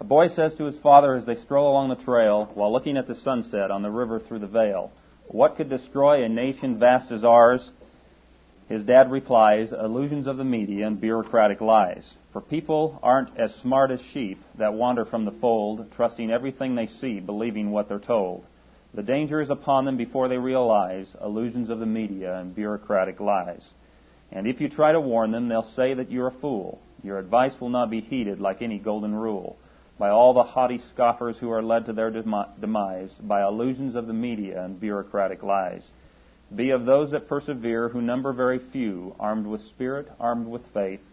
A boy says to his father as they stroll along the trail while looking at the sunset on the river through the veil, "What could destroy a nation vast as ours?" His dad replies, "Illusions of the media and bureaucratic lies. For people aren't as smart as sheep that wander from the fold, trusting everything they see, believing what they're told. The danger is upon them before they realize illusions of the media and bureaucratic lies. And if you try to warn them, they'll say that you're a fool. Your advice will not be heeded like any golden rule. By all the haughty scoffers who are led to their demise, by illusions of the media and bureaucratic lies. Be of those that persevere, who number very few, armed with spirit, armed with faith.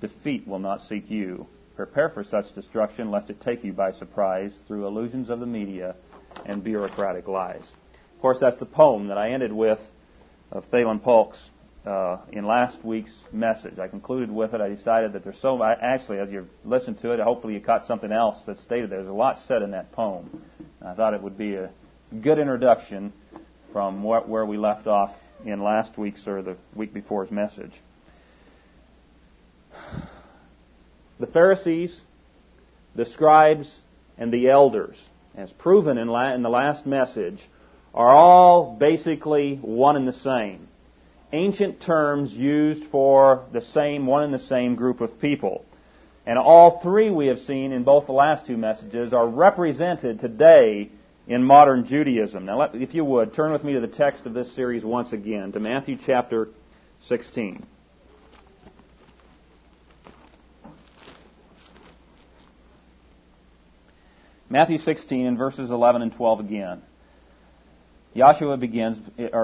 Defeat will not seek you. Prepare for such destruction, lest it take you by surprise, through illusions of the media and bureaucratic lies." Of course, that's the poem that I ended with of Thelon Pulk's in last week's message. I concluded with it. I decided that there's so... Actually, as you've listened to it, hopefully you caught something else that's stated. There's a lot said in that poem. I thought it would be a good introduction from where we left off in last week's or the week before's message. The Pharisees, the scribes, and the elders, as proven in the last message, are all basically one and the same. Ancient terms used for the same, one and the same group of people. And all three we have seen in both the last two messages are represented today in modern Judaism. Now, if you would, turn with me to the text of this series once again, to Matthew chapter 16. Matthew 16 and verses 11 and 12 again. Yahshua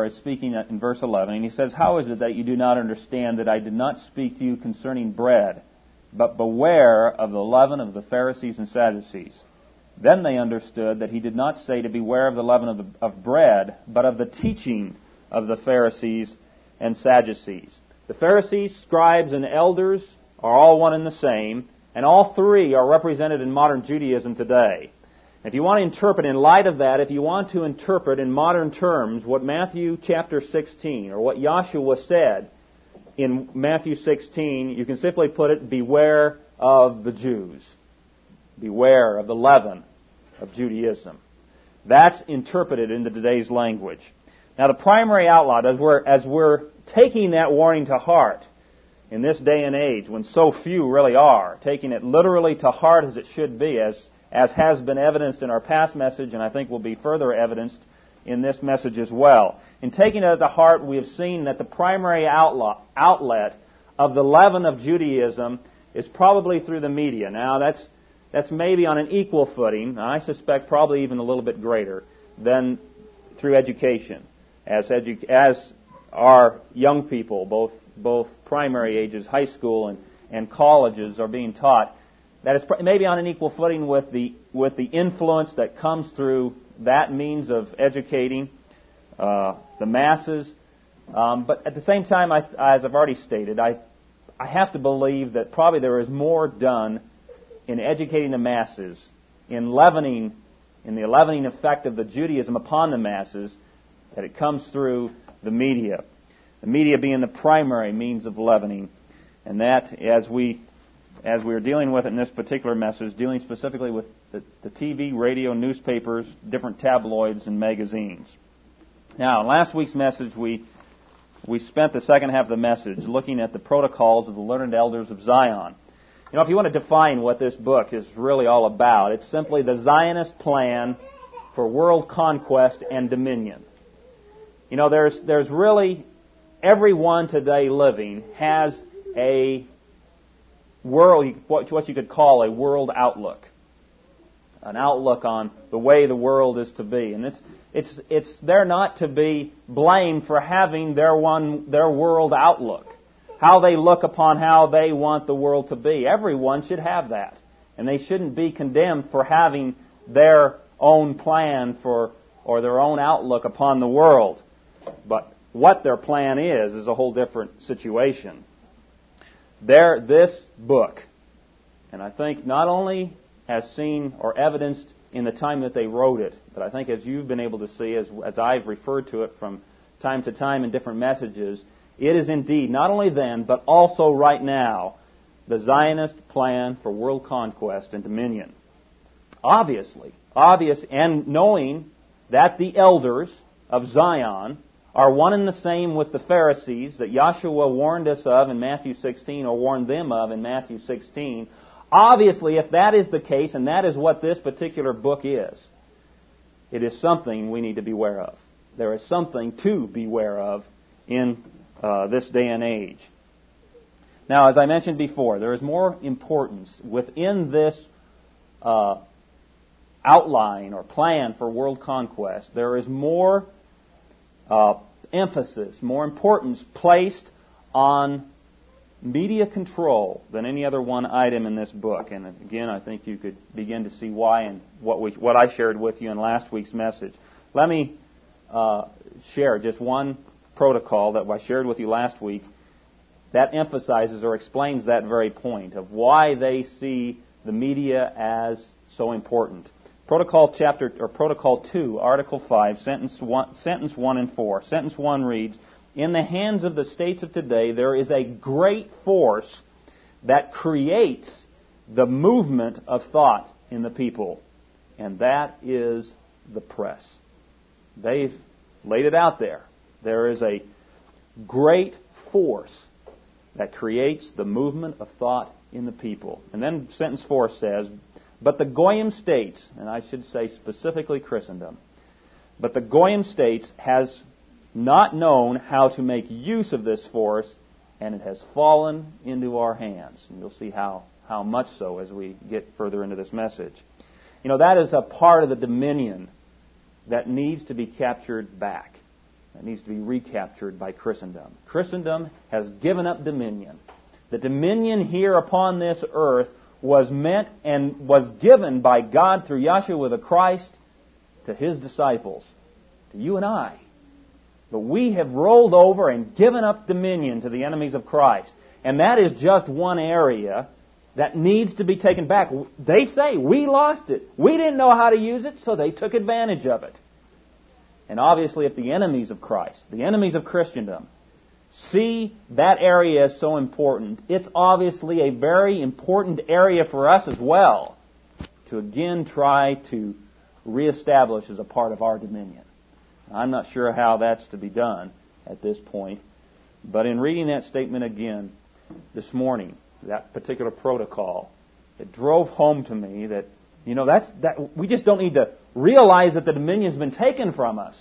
is speaking in verse 11, and he says, "How is it that you do not understand that I did not speak to you concerning bread, but beware of the leaven of the Pharisees and Sadducees?" Then they understood that he did not say to beware of the leaven of bread, but of the teaching of the Pharisees and Sadducees. The Pharisees, scribes, and elders are all one and the same, and all three are represented in modern Judaism today. If you want to interpret in light of that, if you want to interpret in modern terms what Matthew chapter 16, or what Yahshua said in Matthew 16, you can simply put it, beware of the Jews. Beware of the leaven of Judaism. That's interpreted into today's language. Now, the primary outlaw, as we're taking that warning to heart in this day and age, when so few really are, taking it literally to heart as it should be, as has been evidenced in our past message, and I think will be further evidenced in this message as well. In taking it to heart, we have seen that the primary outlet of the leaven of Judaism is probably through the media. Now, that's maybe on an equal footing, I suspect probably even a little bit greater, than through education. As our young people, both primary ages, high school, and colleges are being taught, that is maybe on an equal footing with the influence that comes through that means of educating the masses. But at the same time, as I've already stated, I have to believe that probably there is more done in educating the masses, in the leavening effect of the Judaism upon the masses, that it comes through the media. The media being the primary means of leavening. And that, as we are dealing with it in this particular message, dealing specifically with the TV, radio, newspapers, different tabloids and magazines. Now, in last week's message, we spent the second half of the message looking at the Protocols of the Learned Elders of Zion. You know, if you want to define what this book is really all about, it's simply the Zionist plan for world conquest and dominion. You know, there's really, everyone today living has a world, what you could call a world outlook, an outlook on the way the world is to be, and it's they're not to be blamed for having their world outlook. How they look upon how they want the world to be. Everyone should have that. And they shouldn't be condemned for having their own plan for, or their own outlook upon the world. But what their plan is a whole different situation. This book, and I think not only as seen or evidenced in the time that they wrote it, but I think as you've been able to see, as I've referred to it from time to time in different messages, it is indeed, not only then, but also right now, the Zionist plan for world conquest and dominion. obvious, and knowing that the elders of Zion are one and the same with the Pharisees that Yahshua warned us of in Matthew 16, or warned them of in Matthew 16. Obviously, if that is the case, and that is what this particular book is, it is something we need to beware of. There is something to beware of in this day and age. Now, as I mentioned before, there is more importance within this outline or plan for world conquest. There is more emphasis, more importance placed on media control than any other one item in this book. And again, I think you could begin to see why and what I shared with you in last week's message. Let me share just one protocol that I shared with you last week that emphasizes or explains that very point of why they see the media as so important. Protocol 2, Article 5, Sentence 1 and 4. Sentence 1 reads, "In the hands of the states of today, there is a great force that creates the movement of thought in the people, and that is the press." They've laid it out there. There is a great force that creates the movement of thought in the people. And then sentence 4 says, "But the Goyim states," and I should say specifically Christendom, "but the Goyim states has not known how to make use of this force, and it has fallen into our hands." And you'll see how much so as we get further into this message. You know, that is a part of the dominion that needs to be captured back. That needs to be recaptured by Christendom. Christendom has given up dominion. The dominion here upon this earth was meant and was given by God through Yahshua the Christ to His disciples, to you and I. But we have rolled over and given up dominion to the enemies of Christ. And that is just one area that needs to be taken back. They say, we lost it. We didn't know how to use it, so they took advantage of it. And obviously, if the enemies of Christ, the enemies of Christendom, see that area as so important, it's obviously a very important area for us as well to again try to reestablish as a part of our dominion. I'm not sure how that's to be done at this point, but in reading that statement again this morning, that particular protocol, it drove home to me that, you know, we just don't need to realize that the dominion's been taken from us.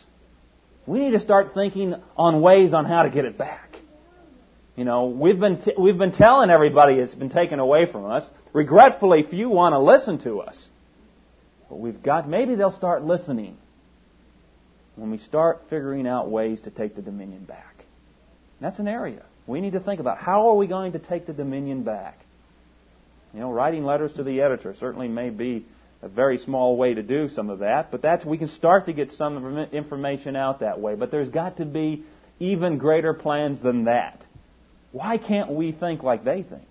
We need to start thinking on ways on how to get it back. You know, we've been telling everybody it's been taken away from us. Regretfully, few want to listen to us. But maybe they'll start listening when we start figuring out ways to take the dominion back. And that's an area we need to think about. How are we going to take the dominion back? You know, writing letters to the editor certainly may be a very small way to do some of that, but we can start to get some information out that way. But there's got to be even greater plans than that. Why can't we think like they think?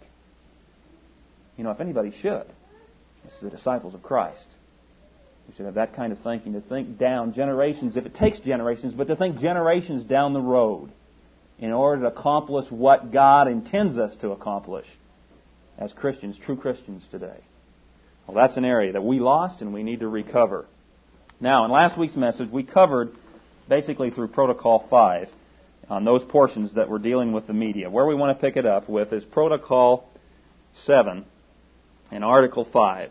You know, if anybody should, it's the disciples of Christ. We should have that kind of thinking, to think down generations, if it takes generations, but to think generations down the road in order to accomplish what God intends us to accomplish as Christians, true Christians today. Well, that's an area that we lost and we need to recover. Now, in last week's message, we covered basically through Protocol 5 on those portions that were dealing with the media. Where we want to pick it up with is Protocol 7 and Article 5.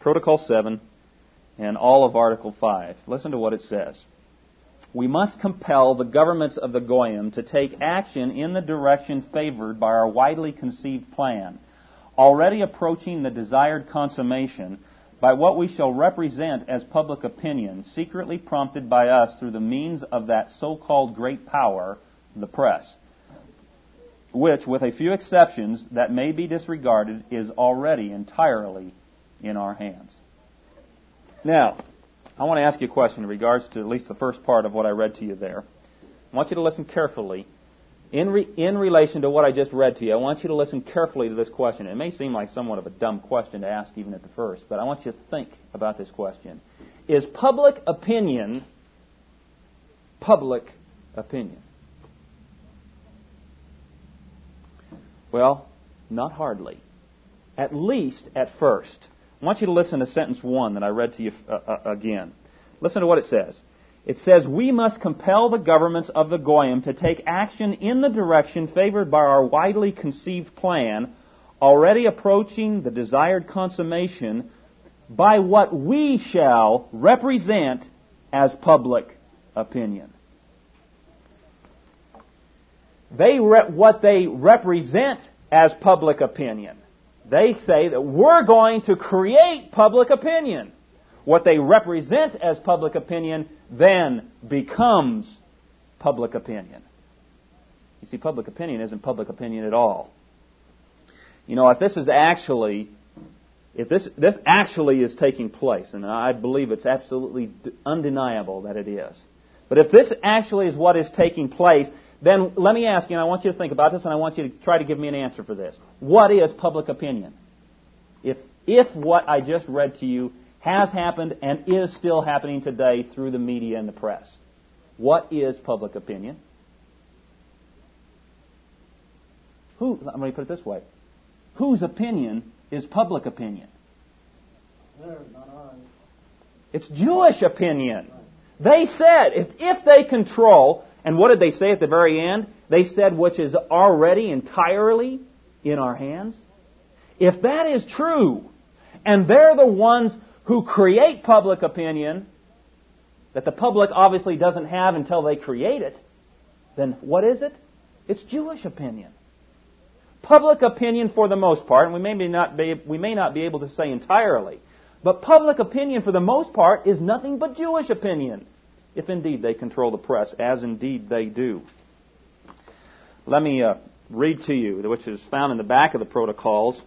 Protocol 7 and all of Article 5. Listen to what it says. "We must compel the governments of the Goyim to take action in the direction favored by our widely conceived plan, already approaching the desired consummation by what we shall represent as public opinion, secretly prompted by us through the means of that so-called great power, the press, which, with a few exceptions that may be disregarded, is already entirely in our hands." Now, I want to ask you a question in regards to at least the first part of what I read to you there. I want you to listen carefully. In relation to what I just read to you, I want you to listen carefully to this question. It may seem like somewhat of a dumb question to ask even at the first, but I want you to think about this question. Is public opinion public opinion? Well, not hardly. at least at first. I want you to listen to sentence 1 that I read to you again. Listen to what it says. It says, we must compel the governments of the Goyim to take action in the direction favored by our widely conceived plan, already approaching the desired consummation by what we shall represent as public opinion. What they represent as public opinion. They say that we're going to create public opinion. What they represent as public opinion then becomes public opinion. You see, public opinion isn't public opinion at all. You know, if this actually is taking place, and I believe it's absolutely undeniable that it is, but if this actually is what is taking place, then let me ask you, and I want you to think about this, and I want you to try to give me an answer for this. What is public opinion? If what I just read to you has happened and is still happening today through the media and the press. What is public opinion? I'm going to put it this way. Whose opinion is public opinion? It's Jewish opinion. They said if they control, and what did they say at the very end? They said, which is already entirely in our hands. If that is true, and they're the ones who create public opinion that the public obviously doesn't have until they create it, then what is it? It's Jewish opinion. Public opinion for the most part, and we may not be able to say entirely, but public opinion for the most part is nothing but Jewish opinion, if indeed they control the press, as indeed they do. Let me read to you, which is found in the back of the Protocols,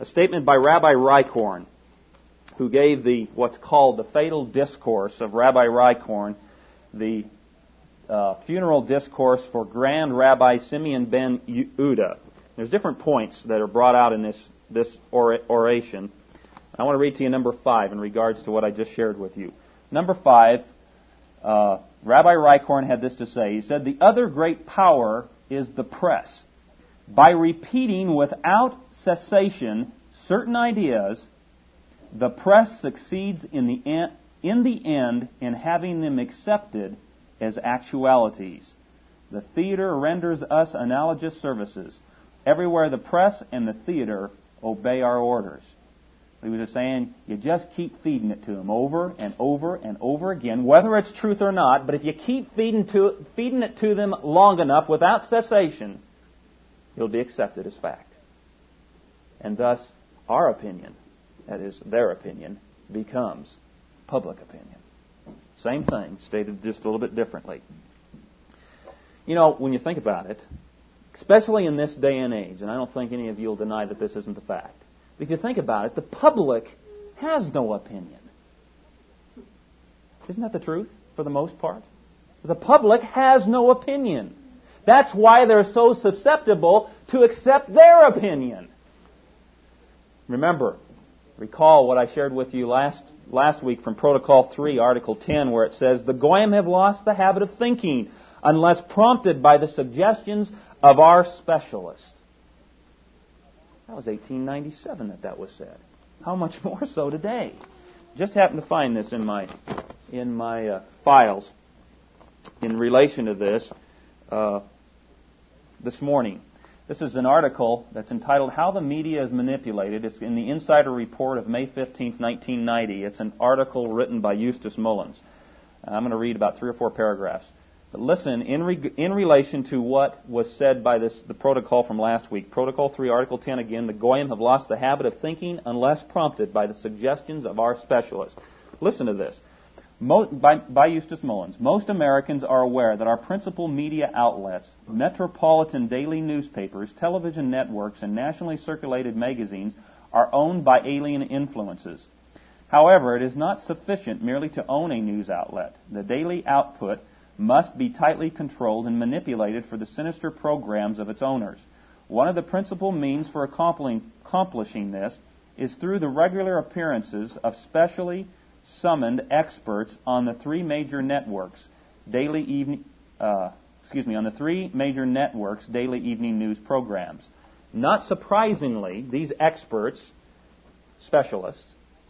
a statement by Rabbi Reichhorn, who gave what's called the fatal discourse of Rabbi Reichhorn, the funeral discourse for Grand Rabbi Simeon Ben Uda. There's different points that are brought out in this oration. I want to read to you number 5 in regards to what I just shared with you. Number 5, Rabbi Reichhorn had this to say. He said, the other great power is the press. By repeating without cessation certain ideas, the press succeeds in the end in having them accepted as actualities. The theater renders us analogous services. Everywhere the press and the theater obey our orders. He was just saying, you just keep feeding it to them over and over and over again, whether it's truth or not, but if you keep feeding it to them long enough without cessation, it'll be accepted as fact. And thus, our opinion, that is, their opinion, becomes public opinion. Same thing, stated just a little bit differently. You know, when you think about it, especially in this day and age, and I don't think any of you will deny that this isn't the fact, but if you think about it, the public has no opinion. Isn't that the truth, for the most part? The public has no opinion. That's why they're so susceptible to accept their opinion. Recall what I shared with you last week from Protocol 3, Article 10, where it says, the Goyim have lost the habit of thinking unless prompted by the suggestions of our specialists. That was 1897 that was said. How much more so today? Just happened to find this in my files in relation to this this morning. This is an article that's entitled How the Media is Manipulated. It's in the Insider Report of May 15, 1990. It's an article written by Eustace Mullins. I'm going to read about 3 or 4 paragraphs. But listen, in relation to what was said by the protocol from last week, Protocol 3, Article 10 again, the Goyim have lost the habit of thinking unless prompted by the suggestions of our specialists. Listen to this. By Eustace Mullins, most Americans are aware that our principal media outlets, metropolitan daily newspapers, television networks, and nationally circulated magazines are owned by alien influences. However, it is not sufficient merely to own a news outlet. The daily output must be tightly controlled and manipulated for the sinister programs of its owners. One of the principal means for accomplishing this is through the regular appearances of specially summoned experts on the three major networks daily evening news programs. Not surprisingly, these experts, specialists,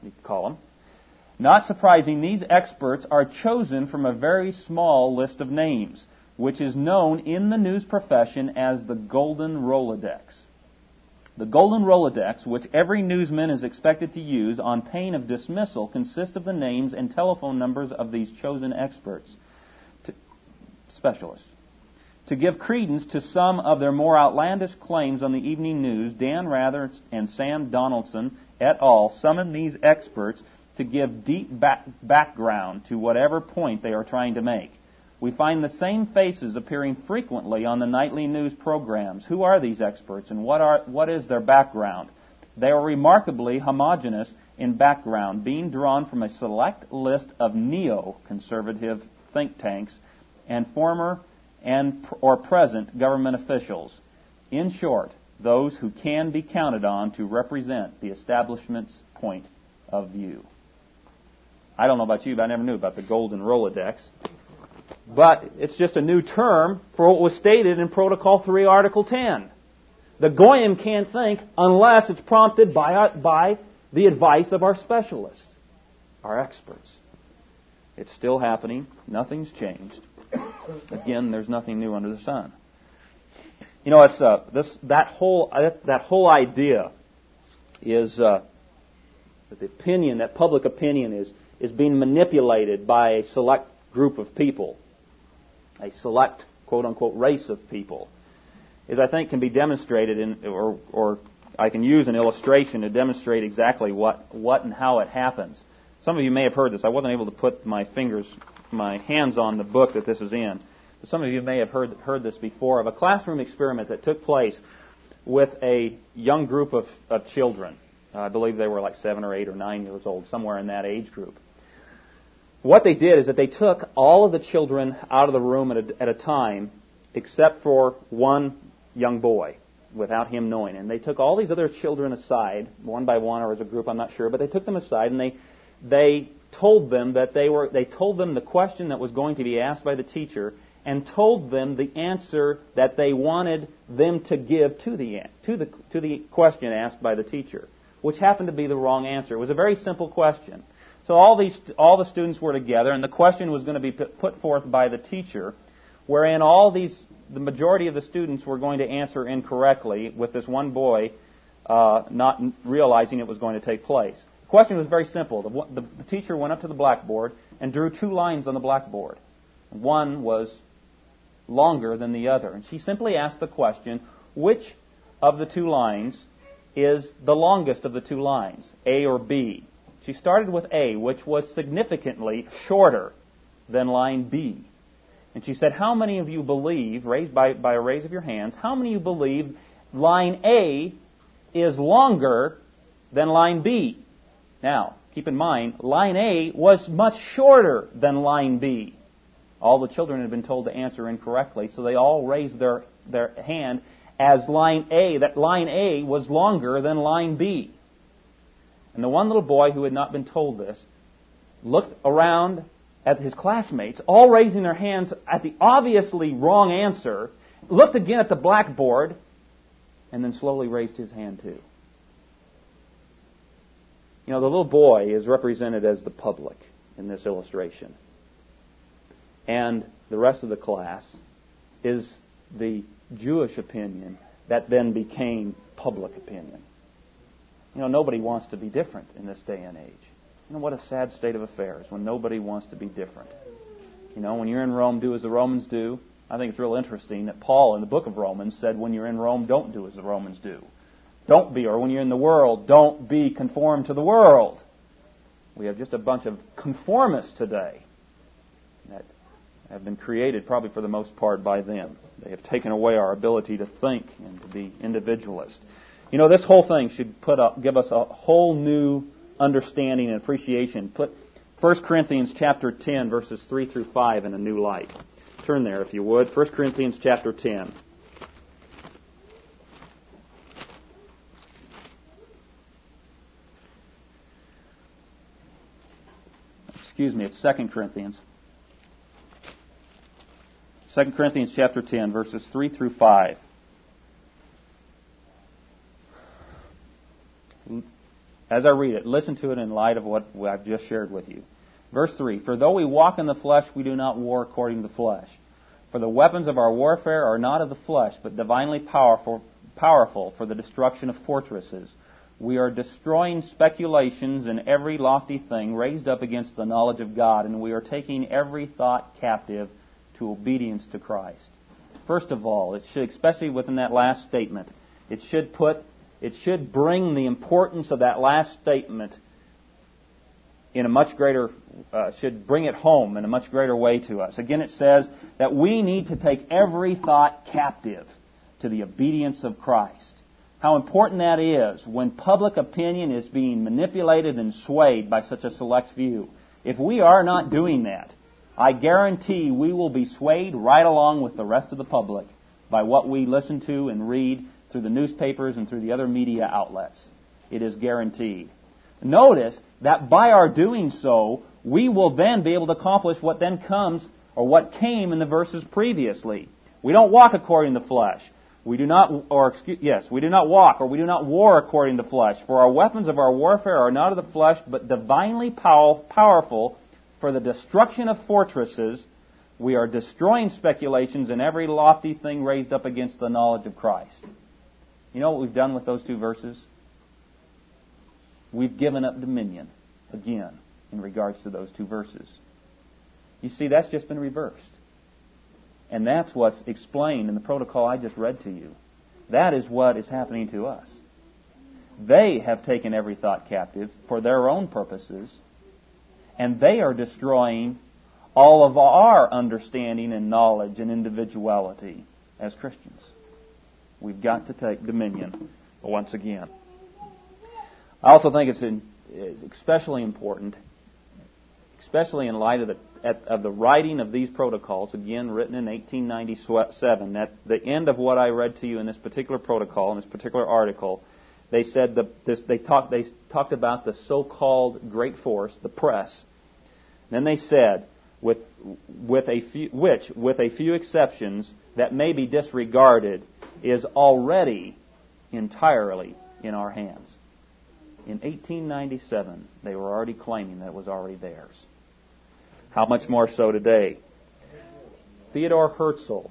you could call them, not surprising, these experts are chosen from a very small list of names, which is known in the news profession as the Golden Rolodex. The Golden Rolodex, which every newsman is expected to use on pain of dismissal, consists of the names and telephone numbers of these chosen experts, specialists. To give credence to some of their more outlandish claims on the evening news, Dan Rather and Sam Donaldson et al. Summoned these experts to give deep background to whatever point they are trying to make. We find the same faces appearing frequently on the nightly news programs. Who are these experts and what is their background? They are remarkably homogeneous in background, being drawn from a select list of neo-conservative think tanks and former and or present government officials. In short, those who can be counted on to represent the establishment's point of view. I don't know about you, but I never knew about the Golden Rolodex. But it's just a new term for what was stated in Protocol 3, Article 10. The Goyim can't think unless it's prompted by the advice of our specialists, our experts. It's still happening. Nothing's changed. Again, there's nothing new under the sun. You know, it's that whole idea is that the opinion, that public opinion is being manipulated by a select group of people, a select quote-unquote race of people, is I think can be demonstrated in, or I can use an illustration to demonstrate exactly what and how it happens. Some of you may have heard this. I wasn't able to put my hands on the book that this is in. But some of you may have heard this before, of a classroom experiment that took place with a young group of children. I believe they were like 7 or 8 or 9 years old, somewhere in that age group. What they did is that they took all of the children out of the room at a time, except for one young boy, without him knowing. And they took all these other children aside, one by one or as a group, I'm not sure, but they took them aside and they told them that they told them the question that was going to be asked by the teacher and told them the answer that they wanted them to give to the question asked by the teacher, which happened to be the wrong answer. It was a very simple question. So all the students were together, and the question was going to be put forth by the teacher, wherein the majority of the students were going to answer incorrectly, with this one boy not realizing it was going to take place. The question was very simple. The teacher went up to the blackboard and drew two lines on the blackboard. One was longer than the other, and she simply asked the question, which of the two lines is the longest of the two lines, A or B? She started with A, which was significantly shorter than line B. And she said, how many of you believe, by a raise of your hands, how many of you believe line A is longer than line B? Now, keep in mind, line A was much shorter than line B. All the children had been told to answer incorrectly, so they all raised their hand as line A, that line A was longer than line B. And the one little boy who had not been told this looked around at his classmates, all raising their hands at the obviously wrong answer, looked again at the blackboard, and then slowly raised his hand too. You know, the little boy is represented as the public in this illustration. And the rest of the class is the Jewish opinion that then became public opinion. You know, nobody wants to be different in this day and age. You know, what a sad state of affairs when nobody wants to be different. You know, when you're in Rome, do as the Romans do. I think it's real interesting that Paul in the book of Romans said, when you're in Rome, don't do as the Romans do. Don't be, or when you're in the world, don't be conformed to the world. We have just a bunch of conformists today that have been created probably for the most part by them. They have taken away our ability to think and to be individualist. You know, this whole thing should give us a whole new understanding and appreciation. Put 1 Corinthians chapter 10, verses 3 through 5 in a new light. Turn there, if you would. 1 Corinthians chapter 10. Excuse me, it's 2 Corinthians. 2 Corinthians chapter 10, verses 3 through 5. as I read it, listen to it in light of what I've just shared with you. Verse 3, for though we walk in the flesh, we do not war according to the flesh. For the weapons of our warfare are not of the flesh, but divinely powerful for the destruction of fortresses. We are destroying speculations and every lofty thing raised up against the knowledge of God, and we are taking every thought captive to obedience to Christ. First of all, it should, especially within that last statement, it should bring the importance of that last statement in a much greater, should bring it home in a much greater way to us. Again, it says that we need to take every thought captive to the obedience of Christ. How important that is when public opinion is being manipulated and swayed by such a select few. If we are not doing that, I guarantee we will be swayed right along with the rest of the public by what we listen to and read through the newspapers and through the other media outlets. It is guaranteed. Notice that by our doing so, we will then be able to accomplish what then comes, or what came in the verses previously. We don't walk according to the flesh. We do not war according to the flesh. For our weapons of our warfare are not of the flesh, but divinely powerful for the destruction of fortresses. We are destroying speculations and every lofty thing raised up against the knowledge of Christ. You know what we've done with those two verses? We've given up dominion, again, in regards to those two verses. You see, that's just been reversed. And that's what's explained in the protocol I just read to you. That is what is happening to us. They have taken every thought captive for their own purposes, and they are destroying all of our understanding and knowledge and individuality as Christians. We've got to take dominion once again. I also think it's especially important, especially in light of the writing of these protocols, again written in 1897, at the end of what I read to you in this particular protocol, in this particular article, they said they talked about the so-called great force, the press. Then they said, with a few exceptions that may be disregarded, is already entirely in our hands. In 1897, they were already claiming that it was already theirs. How much more so today? Theodor Herzl,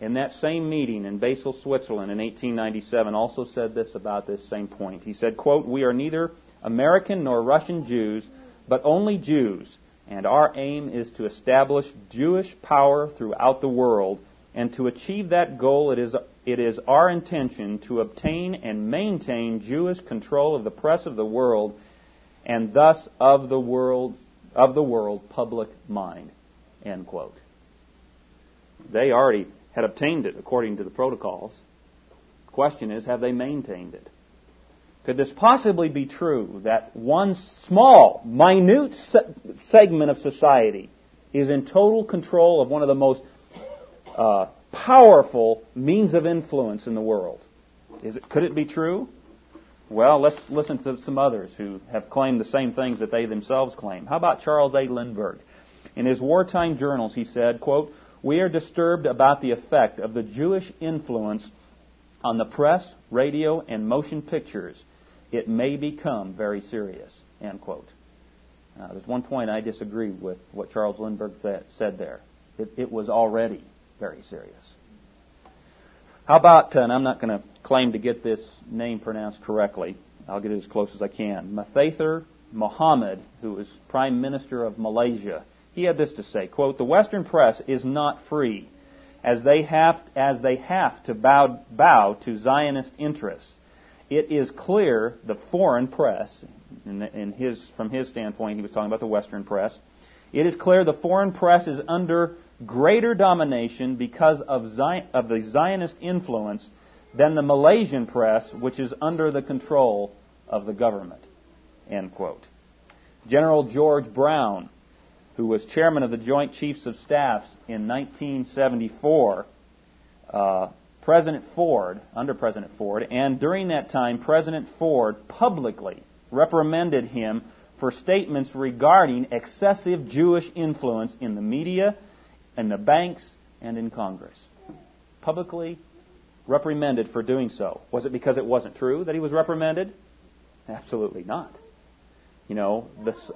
in that same meeting in Basel, Switzerland in 1897, also said this about this same point. He said, quote, "We are neither American nor Russian Jews, but only Jews, and our aim is to establish Jewish power throughout the world, and to achieve that goal it is our intention to obtain and maintain Jewish control of the press of the world, and thus of the world public mind." End quote. They already had obtained it according to the protocols. The question is, have they maintained it? Could this possibly be true that one small, minute segment of society is in total control of one of the most powerful means of influence in the world? Could it be true? Well, let's listen to some others who have claimed the same things that they themselves claim. How about Charles A. Lindbergh? In his wartime journals, he said, quote, "We are disturbed about the effect of the Jewish influence on the press, radio, and motion pictures. It may become very serious." End quote. There's one point I disagree with what Charles Lindbergh said there. It was already very serious. How about, and I'm not going to claim to get this name pronounced correctly. I'll get it as close as I can. Mahathir Muhammad, who was Prime Minister of Malaysia, he had this to say, quote, "The Western press is not free, as they have to bow to Zionist interests. It is clear the foreign press," from his standpoint, he was talking about the Western press, "it is clear the foreign press is under greater domination because of the Zionist influence than the Malaysian press, which is under the control of the government." End quote. General George Brown, who was chairman of the Joint Chiefs of Staffs in 1974, under President Ford, and during that time, President Ford publicly reprimanded him for statements regarding excessive Jewish influence in the media, in the banks, and in Congress. Publicly reprimanded for doing so. Was it because it wasn't true that he was reprimanded? Absolutely not. You know,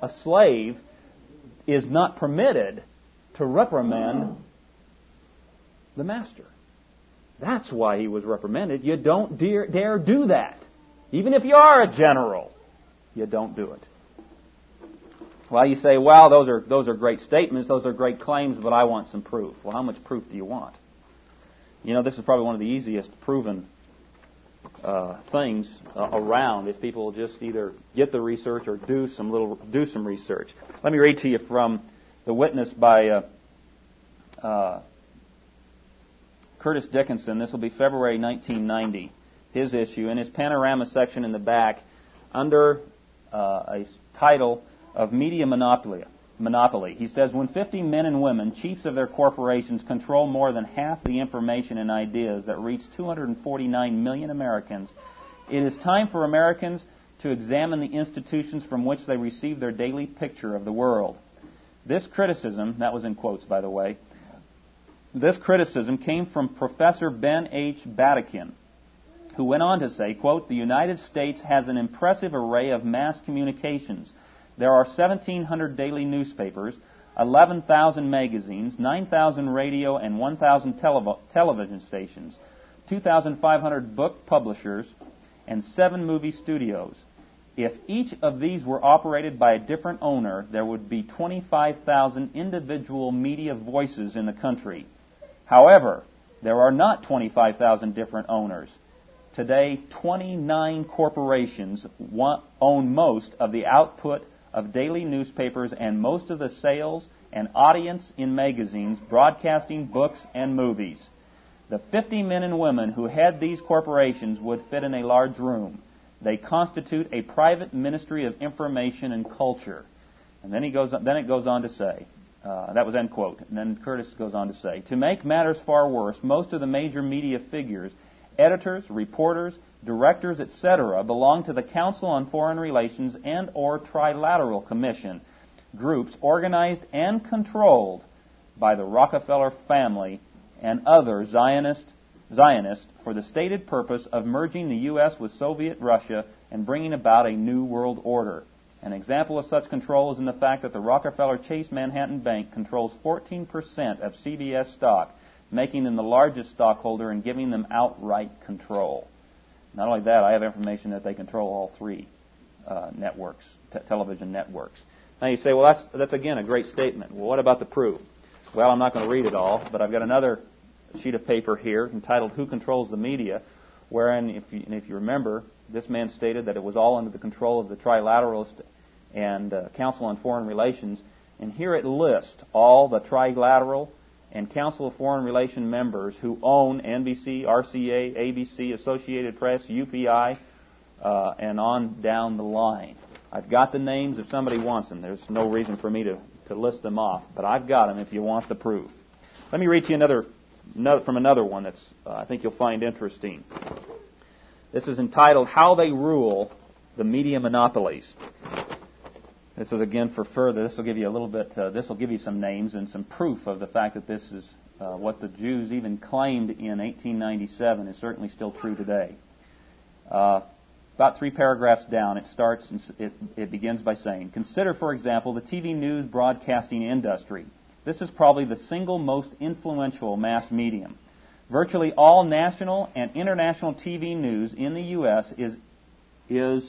a slave is not permitted to reprimand the master. That's why he was reprimanded. You don't dare do that. Even if you are a general, you don't do it. Well, you say, wow, those are great statements, those are great claims, but I want some proof. Well, how much proof do you want? You know, this is probably one of the easiest proven things around if people just either get the research or do some research. Let me read to you from the witness by Curtis Dickinson. This will be February 1990, his issue. In his panorama section in the back, under a title of Media Monopoly. He says, when 50 men and women, chiefs of their corporations, control more than half the information and ideas that reach 249 million Americans, it is time for Americans to examine the institutions from which they receive their daily picture of the world. This criticism, that was in quotes, by the way, this criticism came from Professor Ben H. Bagdikian, who went on to say, quote, the United States has an impressive array of mass communications. There are 1,700 daily newspapers, 11,000 magazines, 9,000 radio and 1,000 television stations, 2,500 book publishers, and 7 movie studios. If each of these were operated by a different owner, there would be 25,000 individual media voices in the country. However, there are not 25,000 different owners. Today, 29 corporations own most of the output of daily newspapers and most of the sales and audience in magazines, broadcasting, books, and movies. The 50 men and women who head these corporations would fit in a large room. They constitute a private ministry of information and culture. And then it goes on to say, that was end quote. And then Curtis goes on to say, to make matters far worse, most of the major media figures, editors, reporters, directors, etc., belong to the Council on Foreign Relations and or Trilateral Commission, groups organized and controlled by the Rockefeller family and other Zionists for the stated purpose of merging the U.S. with Soviet Russia and bringing about a new world order. An example of such control is in the fact that the Rockefeller Chase Manhattan Bank controls 14% of CBS stock, making them the largest stockholder and giving them outright control. Not only that, I have information that they control all 3 networks, television networks. Now you say, well, that's again a great statement. Well, what about the proof? Well, I'm not going to read it all, but I've got another sheet of paper here entitled Who Controls the Media, wherein, if you remember, this man stated that it was all under the control of the Trilateralist and Council on Foreign Relations, and here it lists all the Trilateral and Council of Foreign Relations members who own NBC, RCA, ABC, Associated Press, UPI, and on down the line. I've got the names if somebody wants them. There's no reason for me to list them off, but I've got them if you want the proof. Let me read to you another one that's I think you'll find interesting. This is entitled, How They Rule the Media Monopolies. This is again for further. This will give you a little bit. This will give you some names and some proof of the fact that this is what the Jews even claimed in 1897 is certainly still true today. About 3 paragraphs down, it starts. It begins by saying, "Consider, for example, the TV news broadcasting industry. This is probably the single most influential mass medium. Virtually all national and international TV news in the U.S. is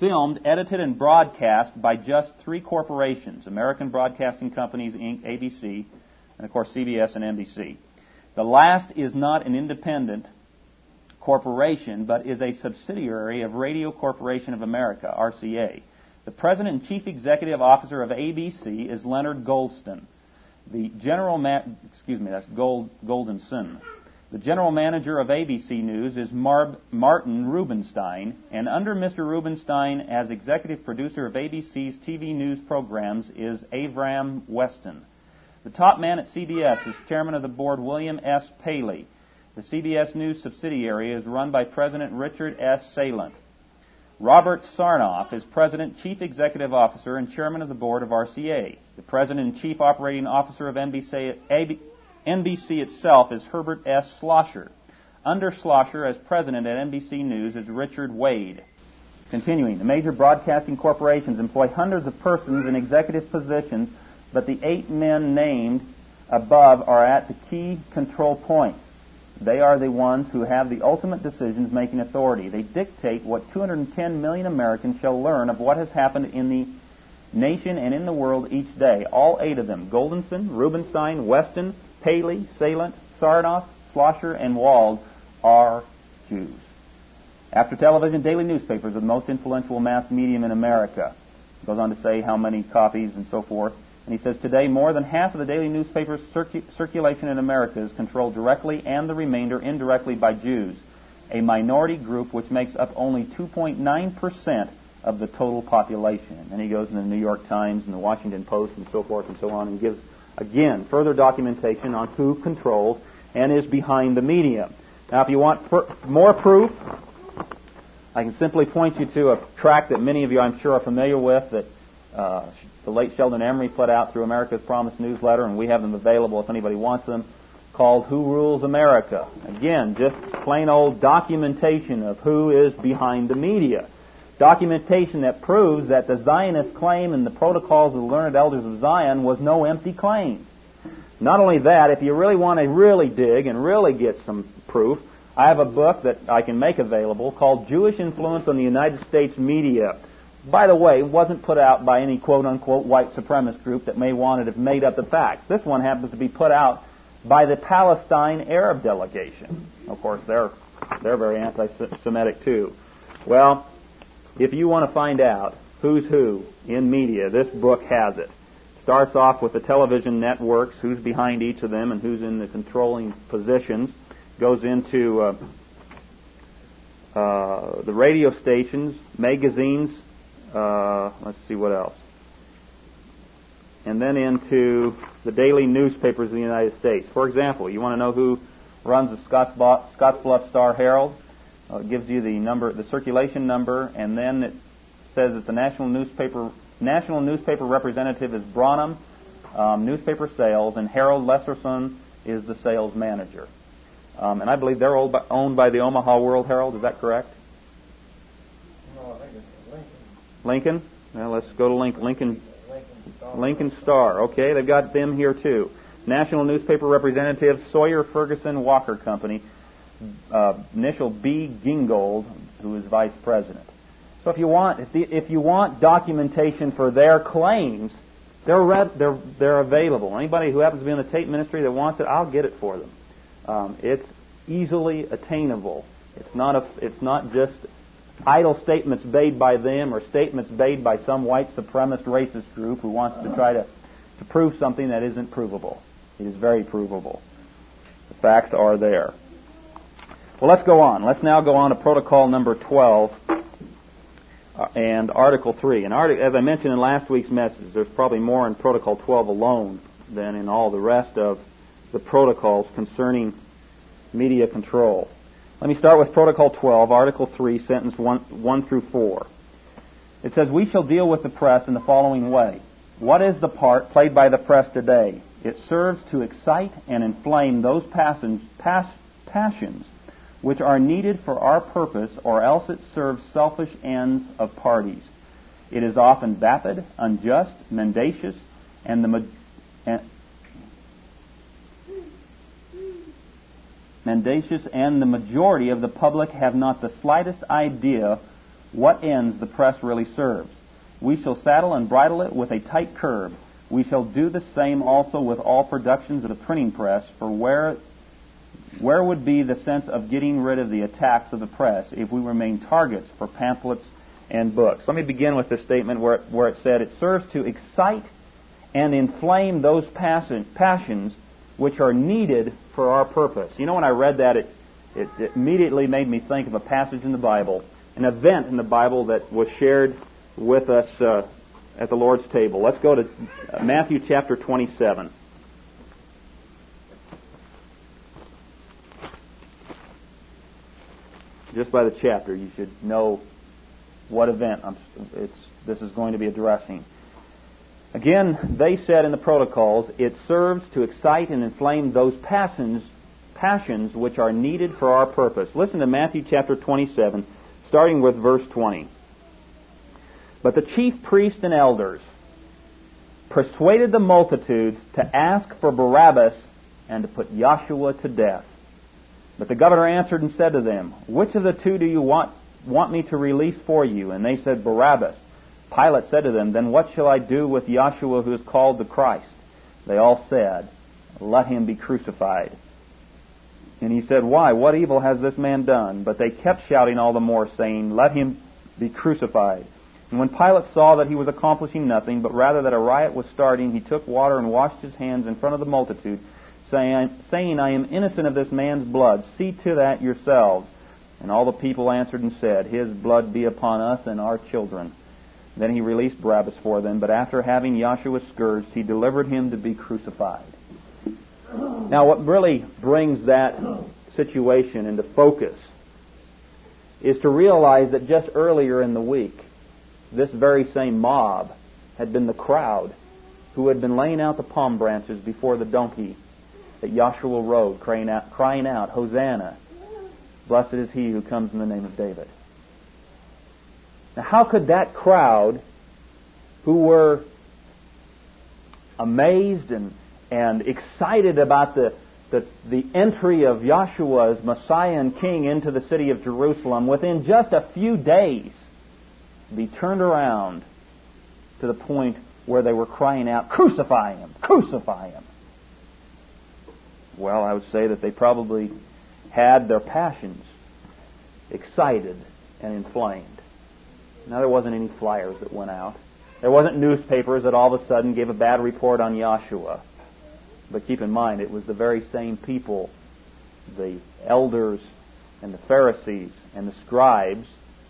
filmed, edited, and broadcast by just 3 corporations, American Broadcasting Companies, Inc., ABC, and, of course, CBS and NBC. The last is not an independent corporation, but is a subsidiary of Radio Corporation of America, RCA. The president and chief executive officer of ABC is Leonard Goldenson. Goldenson. The general manager of ABC News is Martin Rubenstein, and under Mr. Rubenstein as executive producer of ABC's TV news programs is Avram Weston. The top man at CBS is chairman of the board William S. Paley. The CBS News subsidiary is run by President Richard S. Salant. Robert Sarnoff is president, chief executive officer, and chairman of the board of RCA. The president and chief operating officer of NBC itself is Herbert S. Schlosser. Under Schlosser, as president at NBC News, is Richard Wade. Continuing, the major broadcasting corporations employ hundreds of persons in executive positions, but the 8 men named above are at the key control points. They are the ones who have the ultimate decisions-making authority. They dictate what 210 million Americans shall learn of what has happened in the nation and in the world each day. All 8 of them, Goldenson, Rubenstein, Weston, Paley, Salant, Sarnoff, Schlosser, and Wald, are Jews. After television, daily newspapers are the most influential mass medium in America. He goes on to say how many copies and so forth. And he says, today, more than half of the daily newspaper's circulation in America is controlled directly and the remainder indirectly by Jews, a minority group which makes up only 2.9% of the total population. And he goes in the New York Times and the Washington Post and so forth and so on and gives, again, further documentation on who controls and is behind the media. Now, if you want more proof, I can simply point you to a tract that many of you, I'm sure, are familiar with that the late Sheldon Emery put out through America's Promise newsletter, and we have them available if anybody wants them, called Who Rules America? Again, just plain old documentation of who is behind the media. Documentation that proves that the Zionist claim in the Protocols of the Learned Elders of Zion was no empty claim. Not only that, if you really want to really dig and really get some proof, I have a book that I can make available called Jewish Influence on the United States Media. By the way, it wasn't put out by any quote-unquote white supremacist group that may want to have made up the facts. This one happens to be put out by the Palestine Arab delegation. Of course, they're very anti-Semitic too. Well, if you want to find out who's who in media, this book has it. It starts off with the television networks, who's behind each of them and who's in the controlling positions. Goes into the radio stations, magazines, let's see what else, and then into the daily newspapers of the United States. For example, you want to know who runs the Scottsbluff Star Herald? It gives you the number, the circulation number, and then it says it's the national newspaper representative is Branham, newspaper sales, and Harold Lesserson is the sales manager. And I believe they're owned by the Omaha World Herald. Is that correct? No, I think it's Lincoln. Lincoln? Well, let's go to Lincoln. Lincoln Star. Okay, they've got them here too. National newspaper representative Sawyer Ferguson Walker Company, initial B. Gingold, who is vice president. So if you want documentation for their claims, they're available. Anybody who happens to be in the tape ministry that wants it, I'll get it for them. It's easily attainable. It's not just idle statements made by them or statements made by some white supremacist racist group who wants to try to prove something that isn't provable. It is very provable. The facts are there. Well, let's go on. Let's now go on to Protocol number 12 and Article 3. And as I mentioned in last week's message, there's probably more in Protocol 12 alone than in all the rest of the protocols concerning media control. Let me start with Protocol 12, Article 3, Sentence 1 through 4. It says, we shall deal with the press in the following way. What is the part played by the press today? It serves to excite and inflame those passions which are needed for our purpose, or else it serves selfish ends of parties. It is often vapid, unjust, mendacious, and the majority of the public have not the slightest idea what ends the press really serves. We shall saddle and bridle it with a tight curb. We shall do the same also with all productions of the printing press, for where would be the sense of getting rid of the attacks of the press if we remain targets for pamphlets and books? Let me begin with this statement where it said, it serves to excite and inflame those passions which are needed for our purpose. You know, when I read that, it immediately made me think of a passage in the Bible, an event in the Bible that was shared with us at the Lord's table. Let's go to Matthew chapter 27. Just by the chapter, you should know what event this is going to be addressing. Again, they said in the protocols, it serves to excite and inflame those passions which are needed for our purpose. Listen to Matthew chapter 27, starting with verse 20. But the chief priests and elders persuaded the multitudes to ask for Barabbas and to put Yahshua to death. But the governor answered and said to them, "Which of the two do you want me to release for you?" And they said, "Barabbas." Pilate said to them, "Then what shall I do with Yahshua, who is called the Christ?" They all said, "Let him be crucified." And he said, "Why? What evil has this man done?" But they kept shouting all the more, saying, "Let him be crucified." And when Pilate saw that he was accomplishing nothing, but rather that a riot was starting, he took water and washed his hands in front of the multitude, saying, "I am innocent of this man's blood. See to that yourselves." And all the people answered and said, "His blood be upon us and our children." Then he released Barabbas for them, but after having Yahshua scourged, he delivered him to be crucified. Now, what really brings that situation into focus is to realize that just earlier in the week, this very same mob had been the crowd who had been laying out the palm branches before the donkey that Yahshua rode, crying out, "Hosanna, blessed is he who comes in the name of David." Now, how could that crowd, who were amazed and excited about the entry of Yahshua as Messiah and King into the city of Jerusalem, within just a few days be turned around to the point where they were crying out, "Crucify him! Crucify him!" Well, I would say that they probably had their passions excited and inflamed. Now, there wasn't any flyers that went out. There wasn't newspapers that all of a sudden gave a bad report on Yahshua. But keep in mind, it was the very same people, the elders and the Pharisees and the scribes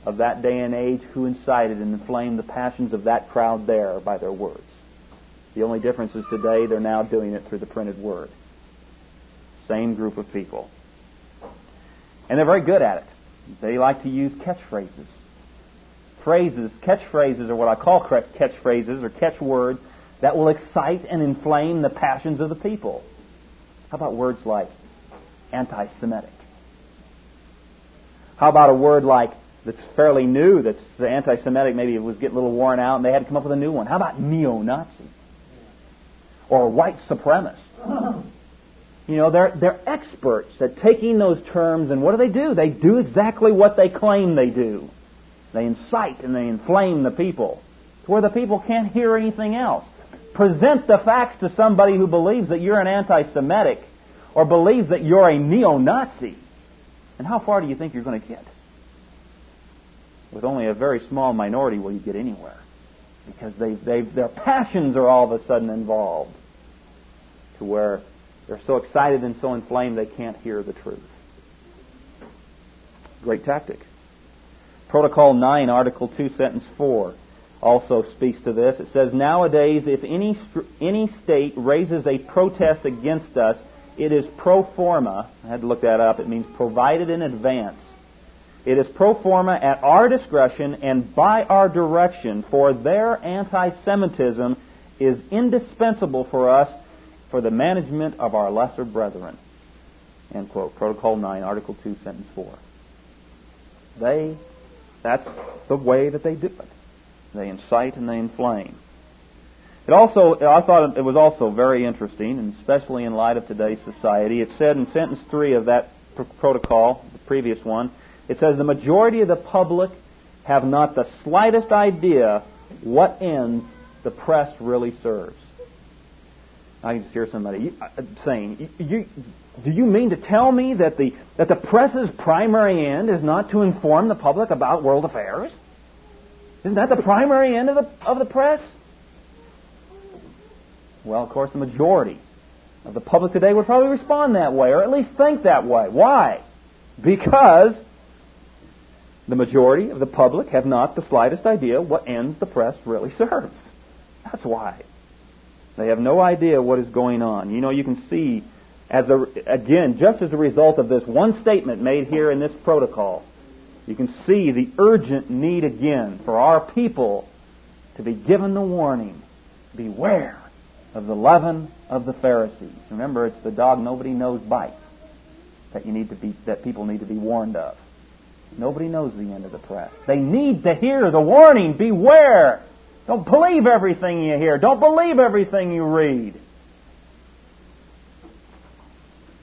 of that day and age, who incited and inflamed the passions of that crowd there by their words. The only difference is today they're now doing it through the printed word. Same group of people. And they're very good at it. They like to use catchphrases. Catchphrases are what I call catchphrases or catchwords that will excite and inflame the passions of the people. How about words like anti-Semitic? How about a word like, that's fairly new, that's anti-Semitic, maybe it was getting a little worn out and they had to come up with a new one. How about neo-Nazi? Or white supremacist? You know, they're experts at taking those terms, and what do? They do exactly what they claim they do. They incite and they inflame the people to where the people can't hear anything else. Present the facts to somebody who believes that you're an anti-Semitic or believes that you're a neo-Nazi. And how far do you think you're going to get? With only a very small minority will you get anywhere, because their passions are all of a sudden involved to where they're so excited and so inflamed they can't hear the truth. Great tactic. Protocol 9, Article 2, Sentence 4 also speaks to this. It says, "Nowadays, if any state raises a protest against us, it is pro forma." I had to look that up. It means provided in advance. "It is pro forma at our discretion and by our direction, for their anti-Semitism is indispensable for us for the management of our lesser brethren." End quote. Protocol 9, Article 2, Sentence 4. That's the way that they do it. They incite and they inflame. I thought it was also very interesting, and especially in light of today's society. It said in Sentence 3 of that protocol, the previous one, it says, "The majority of the public have not the slightest idea what ends the press really serves." I can just hear somebody saying, "Do you mean to tell me that the press's primary end is not to inform the public about world affairs? Isn't that the primary end of the press?" Well, of course, the majority of the public today would probably respond that way, or at least think that way. Why? Because the majority of the public have not the slightest idea what ends the press really serves. That's why. They have no idea what is going on. You know, you can see, just as a result of this one statement made here in this protocol, you can see the urgent need again for our people to be given the warning, beware of the leaven of the Pharisees. Remember, it's the dog nobody knows bites that people need to be warned of. Nobody knows the end of the press. They need to hear the warning, beware. Don't believe everything you hear. Don't believe everything you read.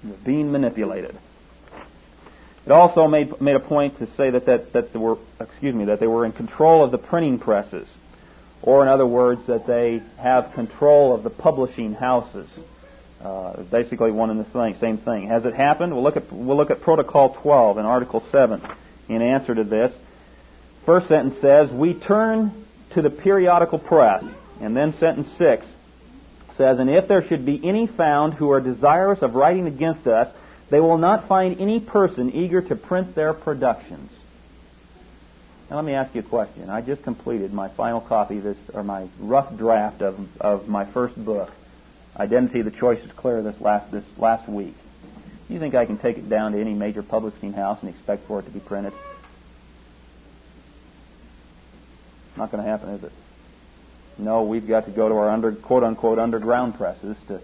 You're being manipulated. It also made a point to say that they were in control of the printing presses, or in other words, that they have control of the publishing houses. Basically, one and the same thing. Has it happened? We'll look at Protocol 12 in Article 7 in answer to this. First sentence says, "We turn to the periodical press," and then sentence 6 says, "And if there should be any found who are desirous of writing against us, they will not find any person eager to print their productions." Now let me ask you a question. I just completed my final copy, my rough draft of my first book, Identity, the Choice is Clear, this last week. Do you think I can take it down to any major publishing house and expect for it to be printed? Not going to happen, is it? No, we've got to go to our quote-unquote underground presses to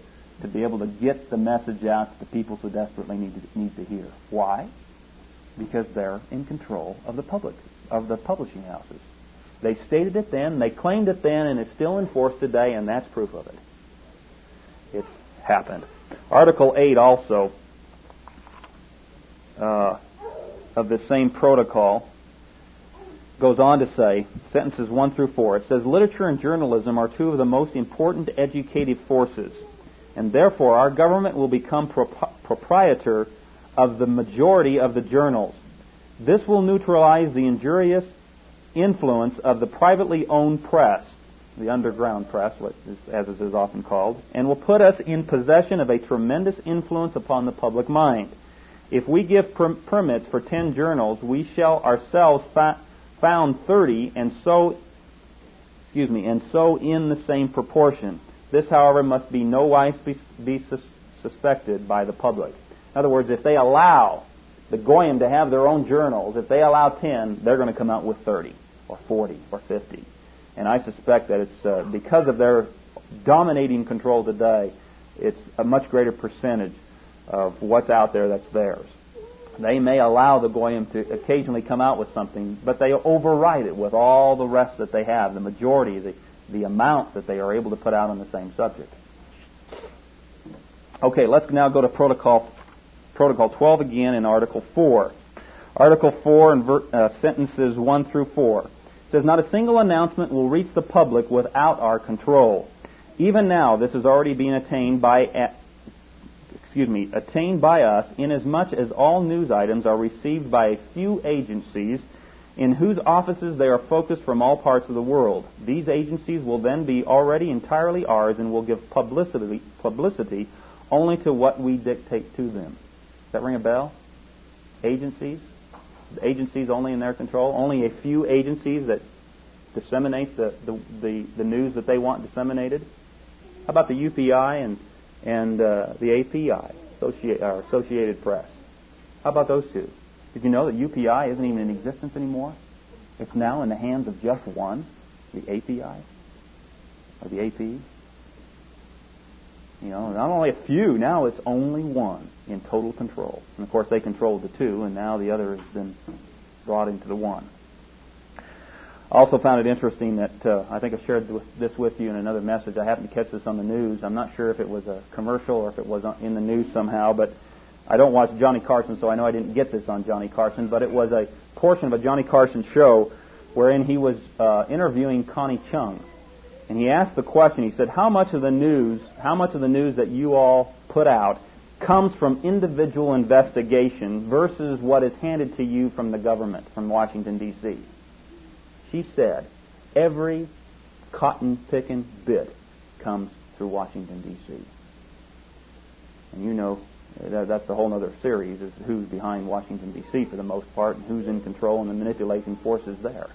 be able to get the message out to the people who desperately need to hear. Why? Because they're in control of the public, of the publishing houses. They stated it then, they claimed it then, and it's still in force today, and that's proof of it. It's happened. Article 8 also of the same protocol goes on to say, sentences 1 through 4, it says, "Literature and journalism are two of the most important educative forces, and therefore our government will become proprietor of the majority of the journals. This will neutralize the injurious influence of the privately owned press," the underground press, as it is often called, "and will put us in possession of a tremendous influence upon the public mind. If we give permits for 10 journals, we shall ourselves found 30, and so in the same proportion. This, however, must be no wise be suspected by the public." In other words, if they allow the Goyim to have their own journals, if they allow 10, they're going to come out with 30 or 40 or 50. And I suspect that it's because of their dominating control today, it's a much greater percentage of what's out there that's theirs. They may allow the Goyim to occasionally come out with something, but they override it with all the rest that they have, the majority, the amount that they are able to put out on the same subject. Okay, let's now go to Protocol 12 again in Article 4. Article 4 in sentences 1 through 4 says, "Not a single announcement will reach the public without our control. Even now, this is already being attained by us, inasmuch as all news items are received by a few agencies in whose offices they are focused from all parts of the world. These agencies will then be already entirely ours and will give publicity only to what we dictate to them." Does that ring a bell? Agencies? Agencies only in their control? Only a few agencies that disseminate the news that they want disseminated? How about the UPI and the API, Associated Press? How about those two? Did you know that UPI isn't even in existence anymore? It's now in the hands of just one, the API, or the AP. You know, not only a few, now it's only one in total control. And of course they controlled the two, and now the other has been brought into the one. I also found it interesting that, I think I shared this with you in another message. I happened to catch this on the news. I'm not sure if it was a commercial or if it was in the news somehow, but I don't watch Johnny Carson, so I know I didn't get this on Johnny Carson, but it was a portion of a Johnny Carson show wherein he was interviewing Connie Chung. And he asked the question, he said, how much of the news that you all put out comes from individual investigation versus what is handed to you from the government, from Washington, D.C.? She said, every cotton-picking bit comes through Washington, D.C. And you know, that's a whole other series, is who's behind Washington, D.C. for the most part, and who's in control and the manipulating forces there.